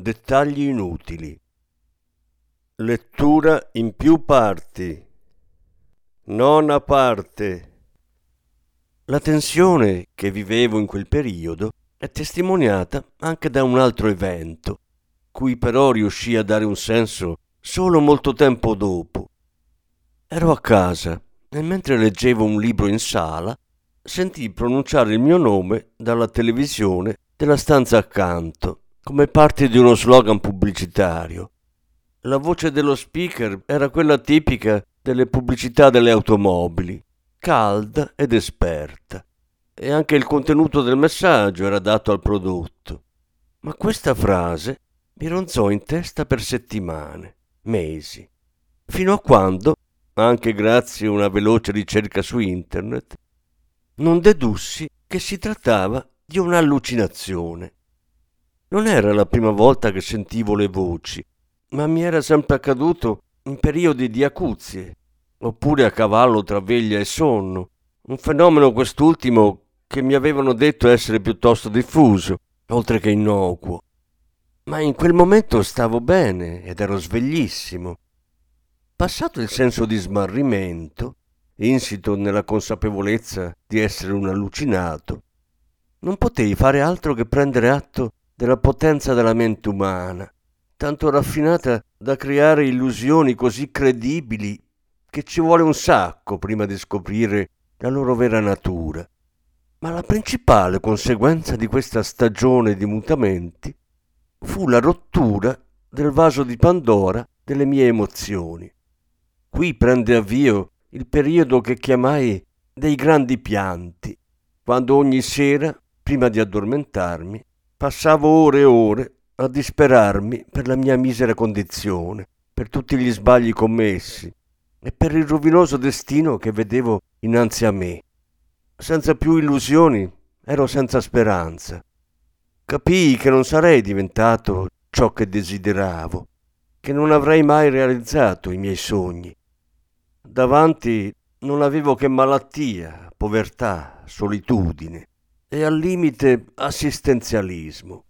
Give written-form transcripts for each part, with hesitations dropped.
Dettagli inutili. Lettura in più parti. Nona parte. La tensione che vivevo in quel periodo è testimoniata anche da un altro evento, cui però riuscii a dare un senso solo molto tempo dopo. Ero a casa e mentre leggevo un libro in sala, sentii pronunciare il mio nome dalla televisione della stanza accanto, come parte di uno slogan pubblicitario. La voce dello speaker era quella tipica delle pubblicità delle automobili, calda ed esperta, e anche il contenuto del messaggio era dato al prodotto. Ma questa frase mi ronzò in testa per settimane, mesi, fino a quando, anche grazie a una veloce ricerca su internet, non dedussi che si trattava di un'allucinazione. Non era la prima volta che sentivo le voci, ma mi era sempre accaduto in periodi di acuzie, oppure a cavallo tra veglia e sonno, un fenomeno quest'ultimo che mi avevano detto essere piuttosto diffuso, oltre che innocuo. Ma in quel momento stavo bene ed ero sveglissimo. Passato il senso di smarrimento, insito nella consapevolezza di essere un allucinato, non potei fare altro che prendere atto della potenza della mente umana, tanto raffinata da creare illusioni così credibili che ci vuole un sacco prima di scoprire la loro vera natura. Ma la principale conseguenza di questa stagione di mutamenti fu la rottura del vaso di Pandora delle mie emozioni. Qui prende avvio il periodo che chiamai dei grandi pianti, quando ogni sera, prima di addormentarmi, passavo ore e ore a disperarmi per la mia misera condizione, per tutti gli sbagli commessi e per il rovinoso destino che vedevo innanzi a me. Senza più illusioni, ero senza speranza. Capii che non sarei diventato ciò che desideravo, che non avrei mai realizzato i miei sogni. Davanti non avevo che malattia, povertà, solitudine e al limite assistenzialismo.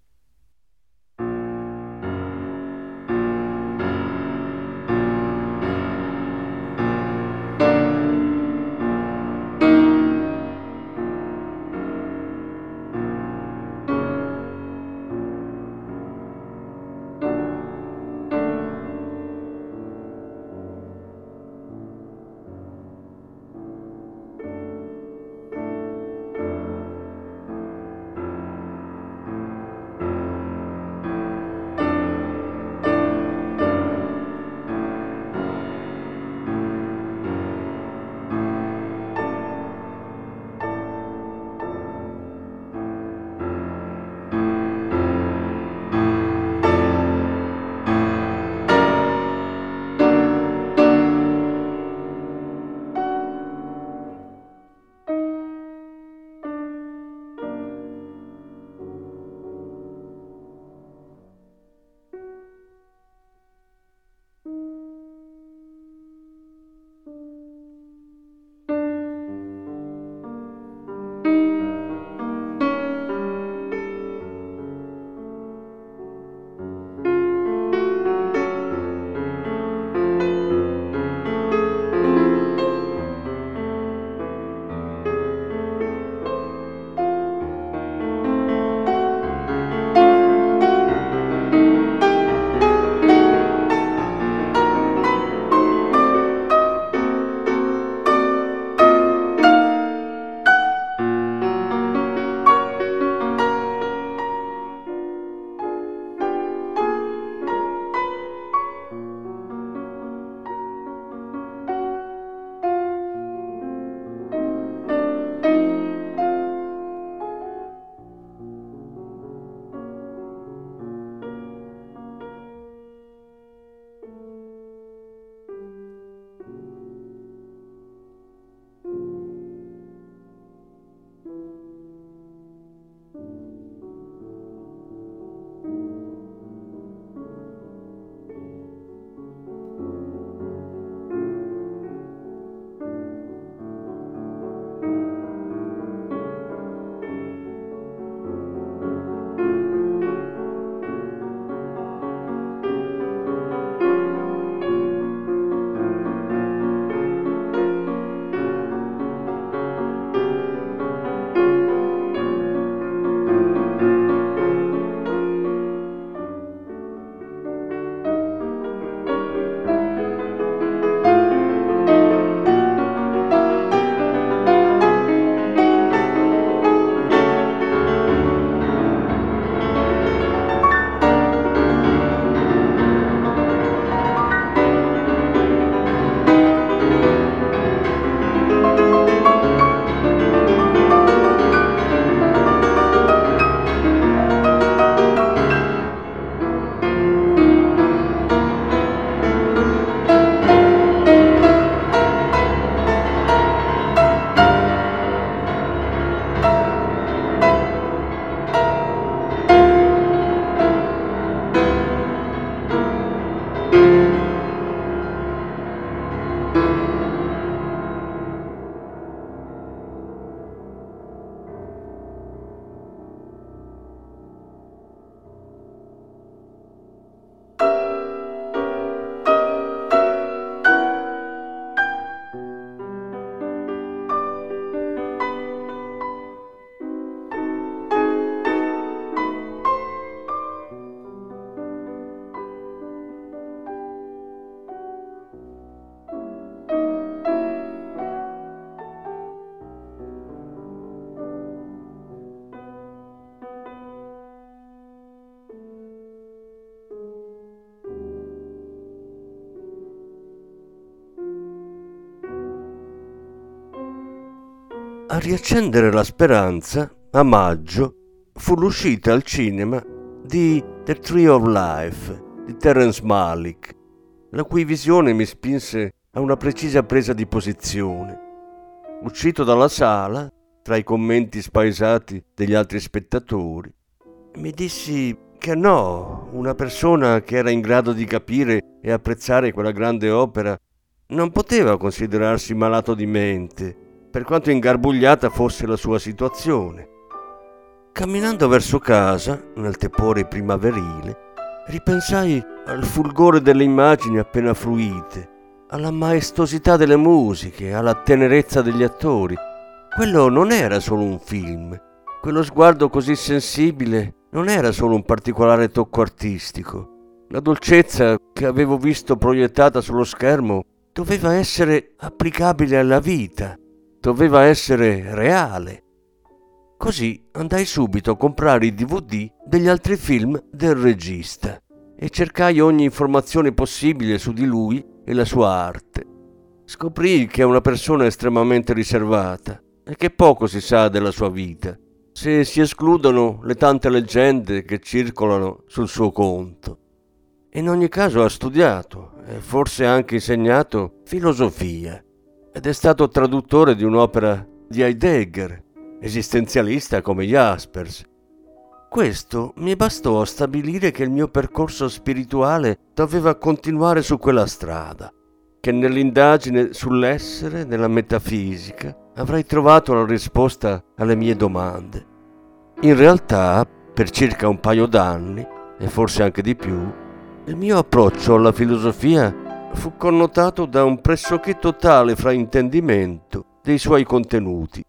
A riaccendere la speranza, a maggio, fu l'uscita al cinema di The Tree of Life di Terence Malick, la cui visione mi spinse a una precisa presa di posizione. Uscito dalla sala, tra i commenti spaesati degli altri spettatori, mi dissi che no, una persona che era in grado di capire e apprezzare quella grande opera non poteva considerarsi malato di mente, per quanto ingarbugliata fosse la sua situazione. Camminando verso casa, nel tepore primaverile, ripensai al fulgore delle immagini appena fruite, alla maestosità delle musiche, alla tenerezza degli attori. Quello non era solo un film. Quello sguardo così sensibile non era solo un particolare tocco artistico. La dolcezza che avevo visto proiettata sullo schermo doveva essere applicabile alla vita, doveva essere reale. Così andai subito a comprare i DVD degli altri film del regista e cercai ogni informazione possibile su di lui e la sua arte. Scoprii che è una persona estremamente riservata e che poco si sa della sua vita, se si escludono le tante leggende che circolano sul suo conto. In ogni caso ha studiato e forse anche insegnato filosofia ed è stato traduttore di un'opera di Heidegger, esistenzialista come Jaspers. Questo mi bastò a stabilire che il mio percorso spirituale doveva continuare su quella strada, che nell'indagine sull'essere, nella metafisica, avrei trovato la risposta alle mie domande. In realtà, per circa un paio d'anni, e forse anche di più, il mio approccio alla filosofia fu connotato da un pressoché totale fraintendimento dei suoi contenuti.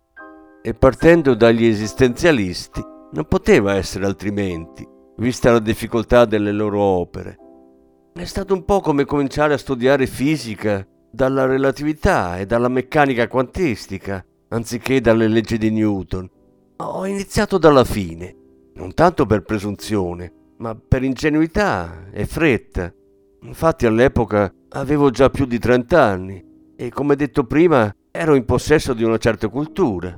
E partendo dagli esistenzialisti non poteva essere altrimenti, vista la difficoltà delle loro opere. È stato un po' come cominciare a studiare fisica dalla relatività e dalla meccanica quantistica, anziché dalle leggi di Newton. Ho iniziato dalla fine, non tanto per presunzione, ma per ingenuità e fretta. Infatti all'epoca avevo già più di 30 anni e, come detto prima, ero in possesso di una certa cultura.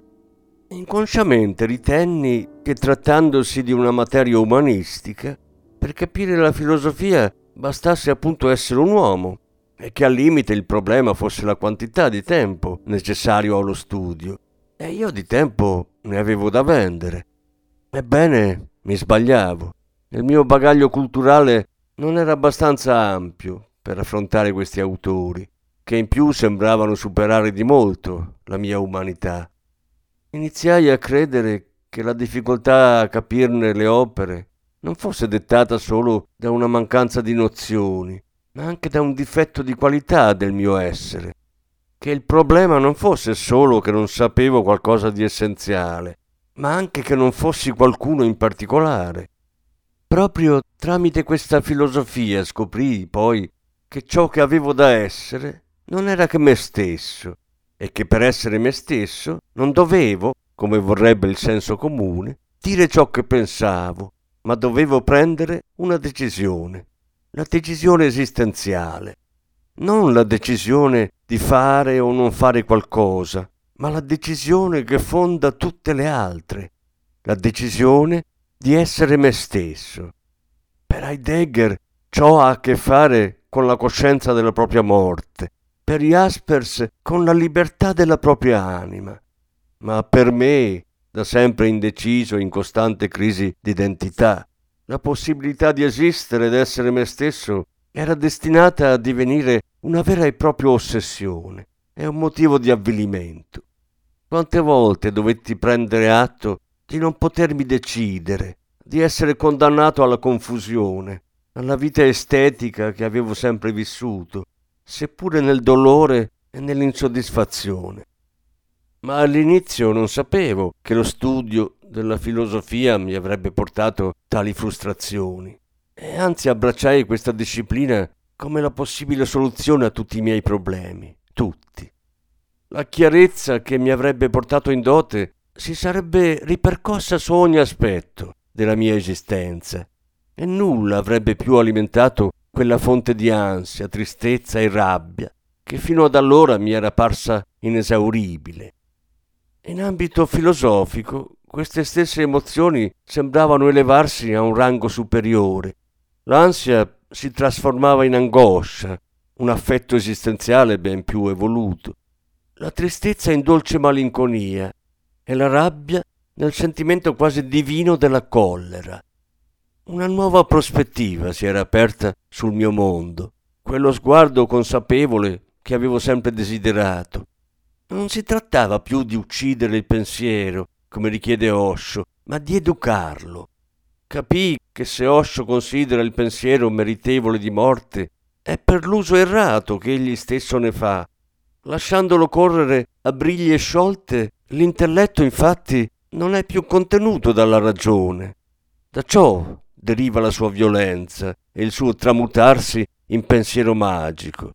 Inconsciamente ritenni che, trattandosi di una materia umanistica, per capire la filosofia bastasse appunto essere un uomo e che al limite il problema fosse la quantità di tempo necessario allo studio. E io di tempo ne avevo da vendere. Ebbene, mi sbagliavo. Il mio bagaglio culturale non era abbastanza ampio per affrontare questi autori, che in più sembravano superare di molto la mia umanità. Iniziai a credere che la difficoltà a capirne le opere non fosse dettata solo da una mancanza di nozioni, ma anche da un difetto di qualità del mio essere, che il problema non fosse solo che non sapevo qualcosa di essenziale, ma anche che non fossi qualcuno in particolare. Proprio tramite questa filosofia scoprii poi che ciò che avevo da essere non era che me stesso, e che per essere me stesso non dovevo, come vorrebbe il senso comune, dire ciò che pensavo, ma dovevo prendere una decisione, la decisione esistenziale. Non la decisione di fare o non fare qualcosa, ma la decisione che fonda tutte le altre, la decisione di essere me stesso. Per Heidegger ciò ha a che fare con la coscienza della propria morte, per Jaspers con la libertà della propria anima, ma per me, da sempre indeciso e in costante crisi di identità, la possibilità di esistere ed essere me stesso era destinata a divenire una vera e propria ossessione e un motivo di avvilimento. Quante volte dovetti prendere atto di non potermi decidere, di essere condannato alla confusione, alla vita estetica che avevo sempre vissuto, seppure nel dolore e nell'insoddisfazione. Ma all'inizio non sapevo che lo studio della filosofia mi avrebbe portato tali frustrazioni, e anzi abbracciai questa disciplina come la possibile soluzione a tutti i miei problemi, tutti. La chiarezza che mi avrebbe portato in dote si sarebbe ripercossa su ogni aspetto della mia esistenza, e nulla avrebbe più alimentato quella fonte di ansia, tristezza e rabbia che fino ad allora mi era parsa inesauribile. In ambito filosofico, queste stesse emozioni sembravano elevarsi a un rango superiore. L'ansia si trasformava in angoscia, un affetto esistenziale ben più evoluto, la tristezza in dolce malinconia e la rabbia nel sentimento quasi divino della collera. Una nuova prospettiva si era aperta sul mio mondo, quello sguardo consapevole che avevo sempre desiderato. Non si trattava più di uccidere il pensiero, come richiede Osho, ma di educarlo. Capii che se Osho considera il pensiero meritevole di morte, è per l'uso errato che egli stesso ne fa. Lasciandolo correre a briglie sciolte, l'intelletto infatti non è più contenuto dalla ragione. Da ciò deriva la sua violenza e il suo tramutarsi in pensiero magico.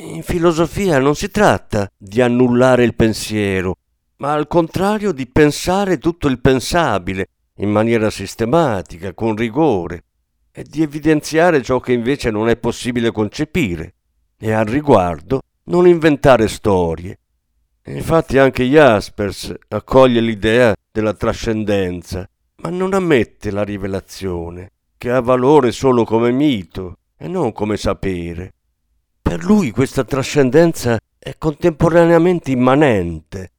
In filosofia non si tratta di annullare il pensiero, ma al contrario di pensare tutto il pensabile in maniera sistematica, con rigore, e di evidenziare ciò che invece non è possibile concepire, e al riguardo non inventare storie. Infatti anche Jaspers accoglie l'idea della trascendenza, ma non ammette la rivelazione, che ha valore solo come mito e non come sapere. Per lui questa trascendenza è contemporaneamente immanente,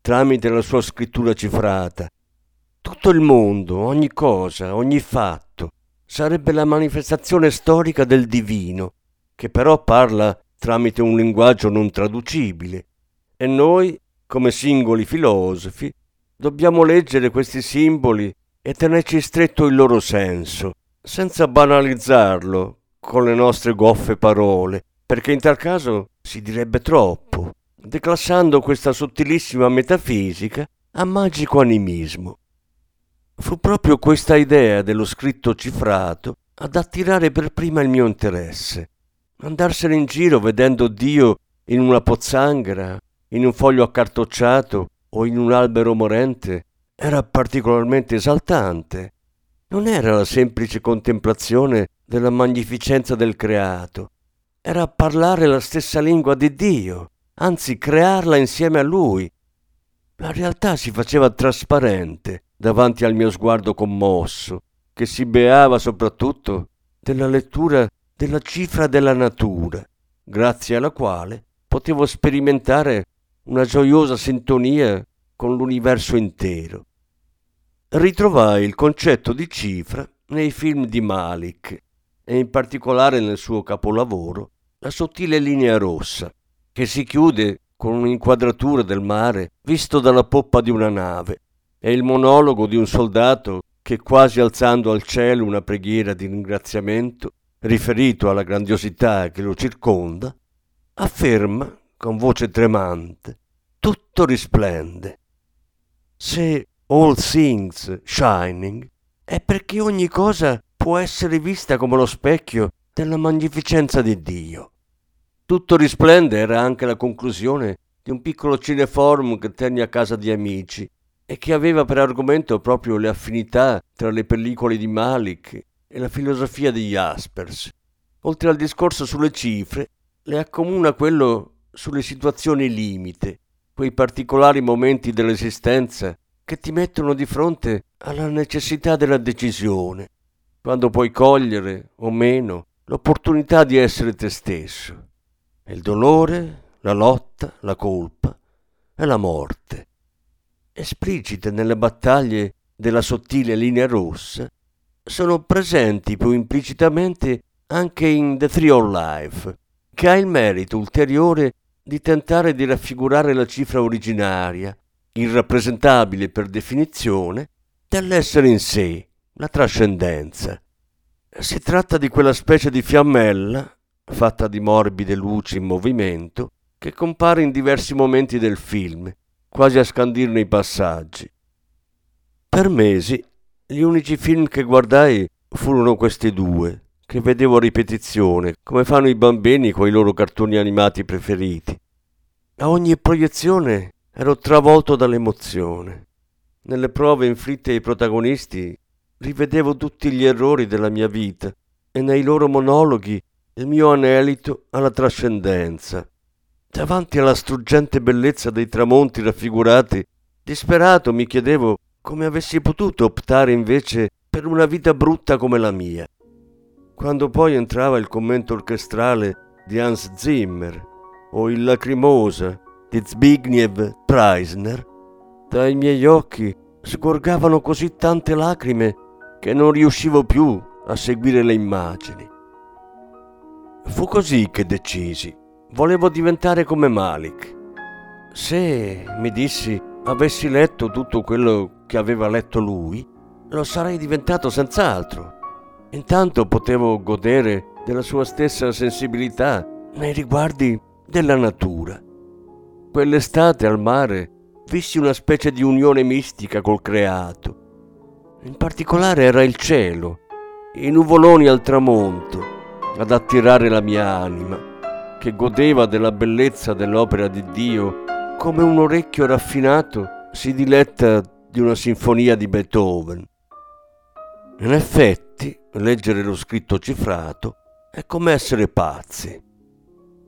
tramite la sua scrittura cifrata. Tutto il mondo, ogni cosa, ogni fatto, sarebbe la manifestazione storica del divino, che però parla tramite un linguaggio non traducibile. E noi, come singoli filosofi, dobbiamo leggere questi simboli e tenerci stretto il loro senso, senza banalizzarlo con le nostre goffe parole, perché in tal caso si direbbe troppo, declassando questa sottilissima metafisica a magico animismo. Fu proprio questa idea dello scritto cifrato ad attirare per prima il mio interesse. Andarsene in giro vedendo Dio in una pozzanghera, in un foglio accartocciato o in un albero morente era particolarmente esaltante. Non era la semplice contemplazione della magnificenza del creato, era parlare la stessa lingua di Dio, anzi crearla insieme a Lui. La realtà si faceva trasparente davanti al mio sguardo commosso, che si beava soprattutto della lettura della cifra della natura, grazie alla quale potevo sperimentare una gioiosa sintonia con l'universo intero. Ritrovai il concetto di cifra nei film di Malick, e in particolare nel suo capolavoro La sottile linea rossa, che si chiude con un'inquadratura del mare visto dalla poppa di una nave e il monologo di un soldato che, quasi alzando al cielo una preghiera di ringraziamento riferito alla grandiosità che lo circonda, afferma con voce tremante: tutto risplende. Se all things shining è perché ogni cosa può essere vista come lo specchio della magnificenza di Dio. Tutto risplende era anche la conclusione di un piccolo cineforum che tenni a casa di amici e che aveva per argomento proprio le affinità tra le pellicole di Malick e la filosofia di Jaspers. Oltre al discorso sulle cifre, le accomuna quello sulle situazioni limite, quei particolari momenti dell'esistenza che ti mettono di fronte alla necessità della decisione, quando puoi cogliere o meno l'opportunità di essere te stesso. Il dolore, la lotta, la colpa e la morte. Esplicite nelle battaglie della sottile linea rossa, sono presenti più implicitamente anche in The Tree of Life, che ha il merito ulteriore di tentare di raffigurare la cifra originaria, irrappresentabile per definizione, dell'essere in sé, la trascendenza. Si tratta di quella specie di fiammella, fatta di morbide luci in movimento, che compare in diversi momenti del film, quasi a scandirne i passaggi. Per mesi, gli unici film che guardai furono questi due, che vedevo a ripetizione, come fanno i bambini coi loro cartoni animati preferiti. A ogni proiezione ero travolto dall'emozione. Nelle prove inflitte ai protagonisti, rivedevo tutti gli errori della mia vita e nei loro monologhi il mio anelito alla trascendenza. Davanti alla struggente bellezza dei tramonti raffigurati, disperato mi chiedevo come avessi potuto optare invece per una vita brutta come la mia. Quando poi entrava il commento orchestrale di Hans Zimmer o il Lacrimosa di Zbigniew Preissner, dai miei occhi sgorgavano così tante lacrime che non riuscivo più a seguire le immagini. Fu così che decisi. Volevo diventare come Malick. Se, mi dissi, avessi letto tutto quello che aveva letto lui, lo sarei diventato senz'altro. Intanto potevo godere della sua stessa sensibilità nei riguardi della natura. Quell'estate al mare vissi una specie di unione mistica col creato. In particolare era il cielo, i nuvoloni al tramonto, ad attirare la mia anima, che godeva della bellezza dell'opera di Dio come un orecchio raffinato si diletta di una sinfonia di Beethoven. In effetti, leggere lo scritto cifrato è come essere pazzi.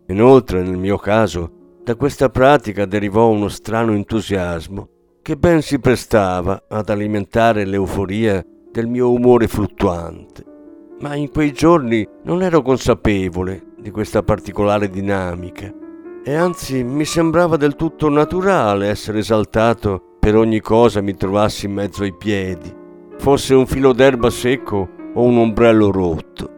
Inoltre, nel mio caso, da questa pratica derivò uno strano entusiasmo che ben si prestava ad alimentare l'euforia del mio umore fluttuante. Ma in quei giorni non ero consapevole di questa particolare dinamica e anzi mi sembrava del tutto naturale essere esaltato per ogni cosa mi trovassi in mezzo ai piedi, fosse un filo d'erba secco o un ombrello rotto.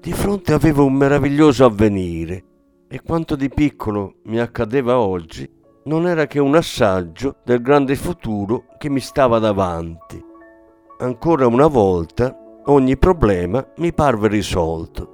Di fronte avevo un meraviglioso avvenire e quanto di piccolo mi accadeva oggi non era che un assaggio del grande futuro che mi stava davanti. Ancora una volta ogni problema mi parve risolto.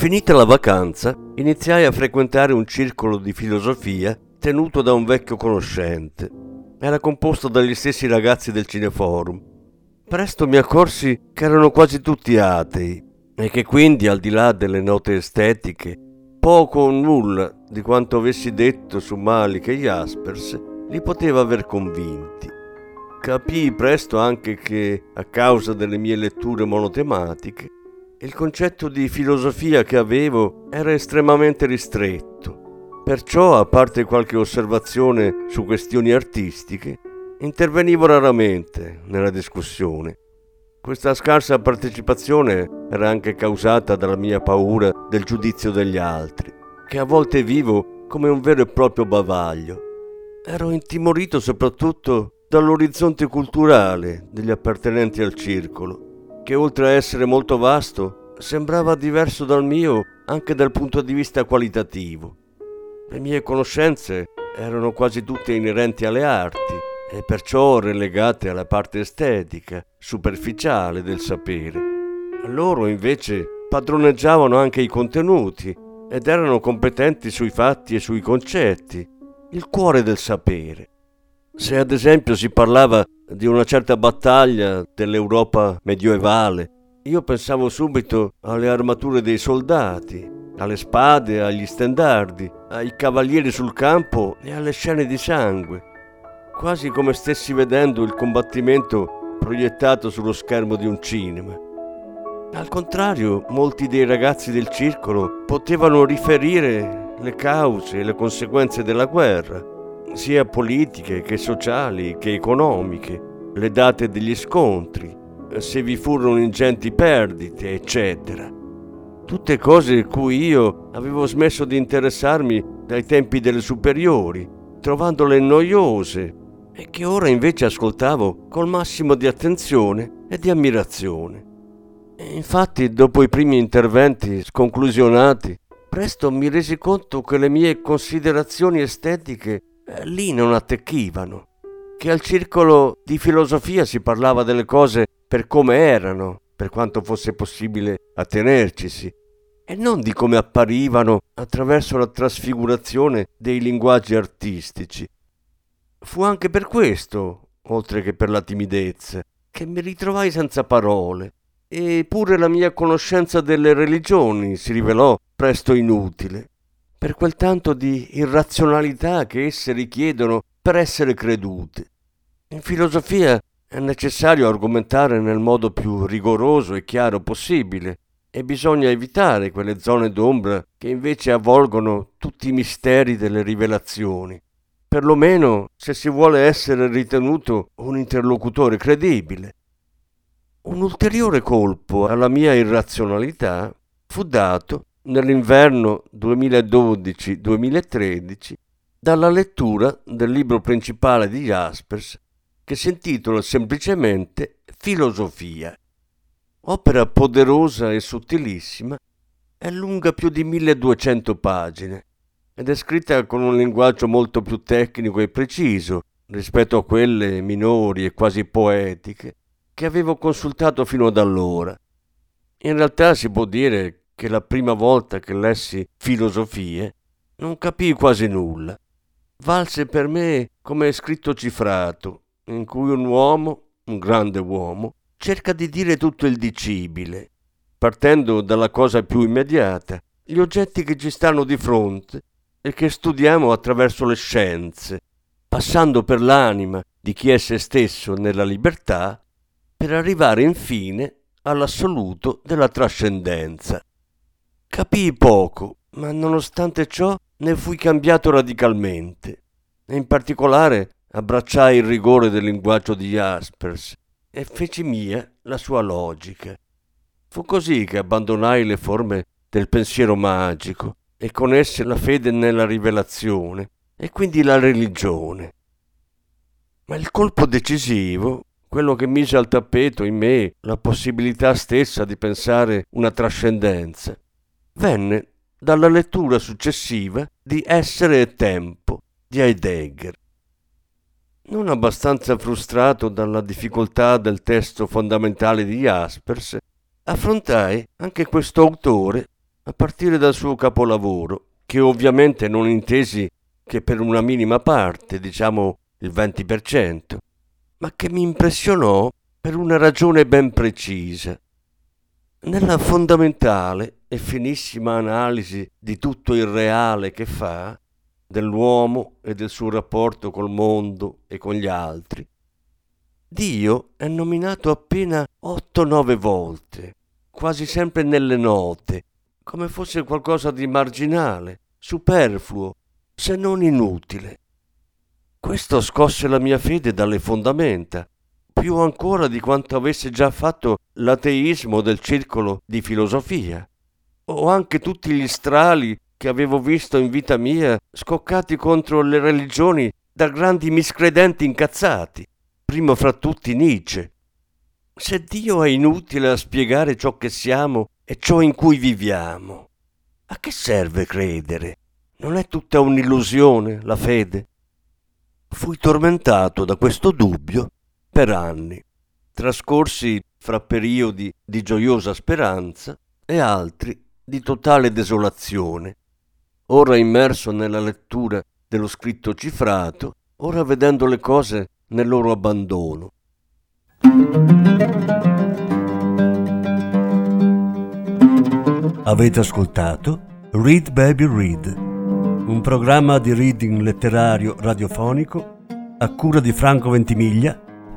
Finita la vacanza, iniziai a frequentare un circolo di filosofia tenuto da un vecchio conoscente. Era composto dagli stessi ragazzi del Cineforum. Presto mi accorsi che erano quasi tutti atei e che quindi, al di là delle note estetiche, poco o nulla di quanto avessi detto su Malick e Jaspers li poteva aver convinti. Capii presto anche che, a causa delle mie letture monotematiche, il concetto di filosofia che avevo era estremamente ristretto, perciò, a parte qualche osservazione su questioni artistiche, intervenivo raramente nella discussione. Questa scarsa partecipazione era anche causata dalla mia paura del giudizio degli altri, che a volte vivo come un vero e proprio bavaglio. Ero intimorito soprattutto dall'orizzonte culturale degli appartenenti al circolo, che oltre a essere molto vasto, sembrava diverso dal mio anche dal punto di vista qualitativo. Le mie conoscenze erano quasi tutte inerenti alle arti e perciò relegate alla parte estetica, superficiale del sapere. Loro invece padroneggiavano anche i contenuti ed erano competenti sui fatti e sui concetti, il cuore del sapere. Se ad esempio si parlava di una certa battaglia dell'Europa medioevale, io pensavo subito alle armature dei soldati, alle spade, agli stendardi, ai cavalieri sul campo e alle scene di sangue, quasi come stessi vedendo il combattimento proiettato sullo schermo di un cinema. Al contrario, molti dei ragazzi del circolo potevano riferire le cause e le conseguenze della guerra, sia politiche che sociali che economiche, le date degli scontri, se vi furono ingenti perdite, eccetera. Tutte cose cui io avevo smesso di interessarmi dai tempi delle superiori, trovandole noiose, e che ora invece ascoltavo col massimo di attenzione e di ammirazione. E infatti, dopo i primi interventi sconclusionati, presto mi resi conto che le mie considerazioni estetiche lì non attecchivano, che al circolo di filosofia si parlava delle cose per come erano, per quanto fosse possibile attenercisi, e non di come apparivano attraverso la trasfigurazione dei linguaggi artistici. Fu anche per questo, oltre che per la timidezza, che mi ritrovai senza parole, e pure la mia conoscenza delle religioni si rivelò presto inutile, per quel tanto di irrazionalità che esse richiedono per essere credute. In filosofia è necessario argomentare nel modo più rigoroso e chiaro possibile, e bisogna evitare quelle zone d'ombra che invece avvolgono tutti i misteri delle rivelazioni, perlomeno se si vuole essere ritenuto un interlocutore credibile. Un ulteriore colpo alla mia irrazionalità fu dato nell'inverno 2012-2013 dalla lettura del libro principale di Jaspers, che si intitola semplicemente Filosofia. Opera poderosa e sottilissima, è lunga più di 1200 pagine ed è scritta con un linguaggio molto più tecnico e preciso rispetto a quelle minori e quasi poetiche che avevo consultato fino ad allora. In realtà si può dire che la prima volta che lessi Filosofie non capii quasi nulla. Valse per me come scritto cifrato, in cui un uomo, un grande uomo, cerca di dire tutto il dicibile, partendo dalla cosa più immediata, gli oggetti che ci stanno di fronte e che studiamo attraverso le scienze, passando per l'anima di chi è se stesso nella libertà, per arrivare infine all'assoluto della trascendenza. Capii poco, ma nonostante ciò ne fui cambiato radicalmente. In particolare abbracciai il rigore del linguaggio di Jaspers e feci mia la sua logica. Fu così che abbandonai le forme del pensiero magico e con esse la fede nella rivelazione e quindi la religione. Ma il colpo decisivo, quello che mise al tappeto in me la possibilità stessa di pensare una trascendenza, venne dalla lettura successiva di Essere e Tempo di Heidegger. Non abbastanza frustrato dalla difficoltà del testo fondamentale di Jaspers, affrontai anche questo autore a partire dal suo capolavoro, che ovviamente non intesi che per una minima parte, diciamo il 20%, ma che mi impressionò per una ragione ben precisa. Nella fondamentale e finissima analisi di tutto il reale che fa, dell'uomo e del suo rapporto col mondo e con gli altri, Dio è nominato appena 8-9 volte, quasi sempre nelle note, come fosse qualcosa di marginale, superfluo, se non inutile. Questo scosse la mia fede dalle fondamenta, più ancora di quanto avesse già fatto l'ateismo del circolo di filosofia, o anche tutti gli strali che avevo visto in vita mia scoccati contro le religioni da grandi miscredenti incazzati. Primo fra tutti Nietzsche. Se Dio è inutile a spiegare ciò che siamo e ciò in cui viviamo, a che serve credere? Non è tutta un'illusione la fede? Fui tormentato da questo dubbio per anni, trascorsi fra periodi di gioiosa speranza e altri di totale desolazione, ora immerso nella lettura dello scritto cifrato, ora vedendo le cose nel loro abbandono. Avete ascoltato Read Baby Read, un programma di reading letterario radiofonico a cura di Franco Ventimiglia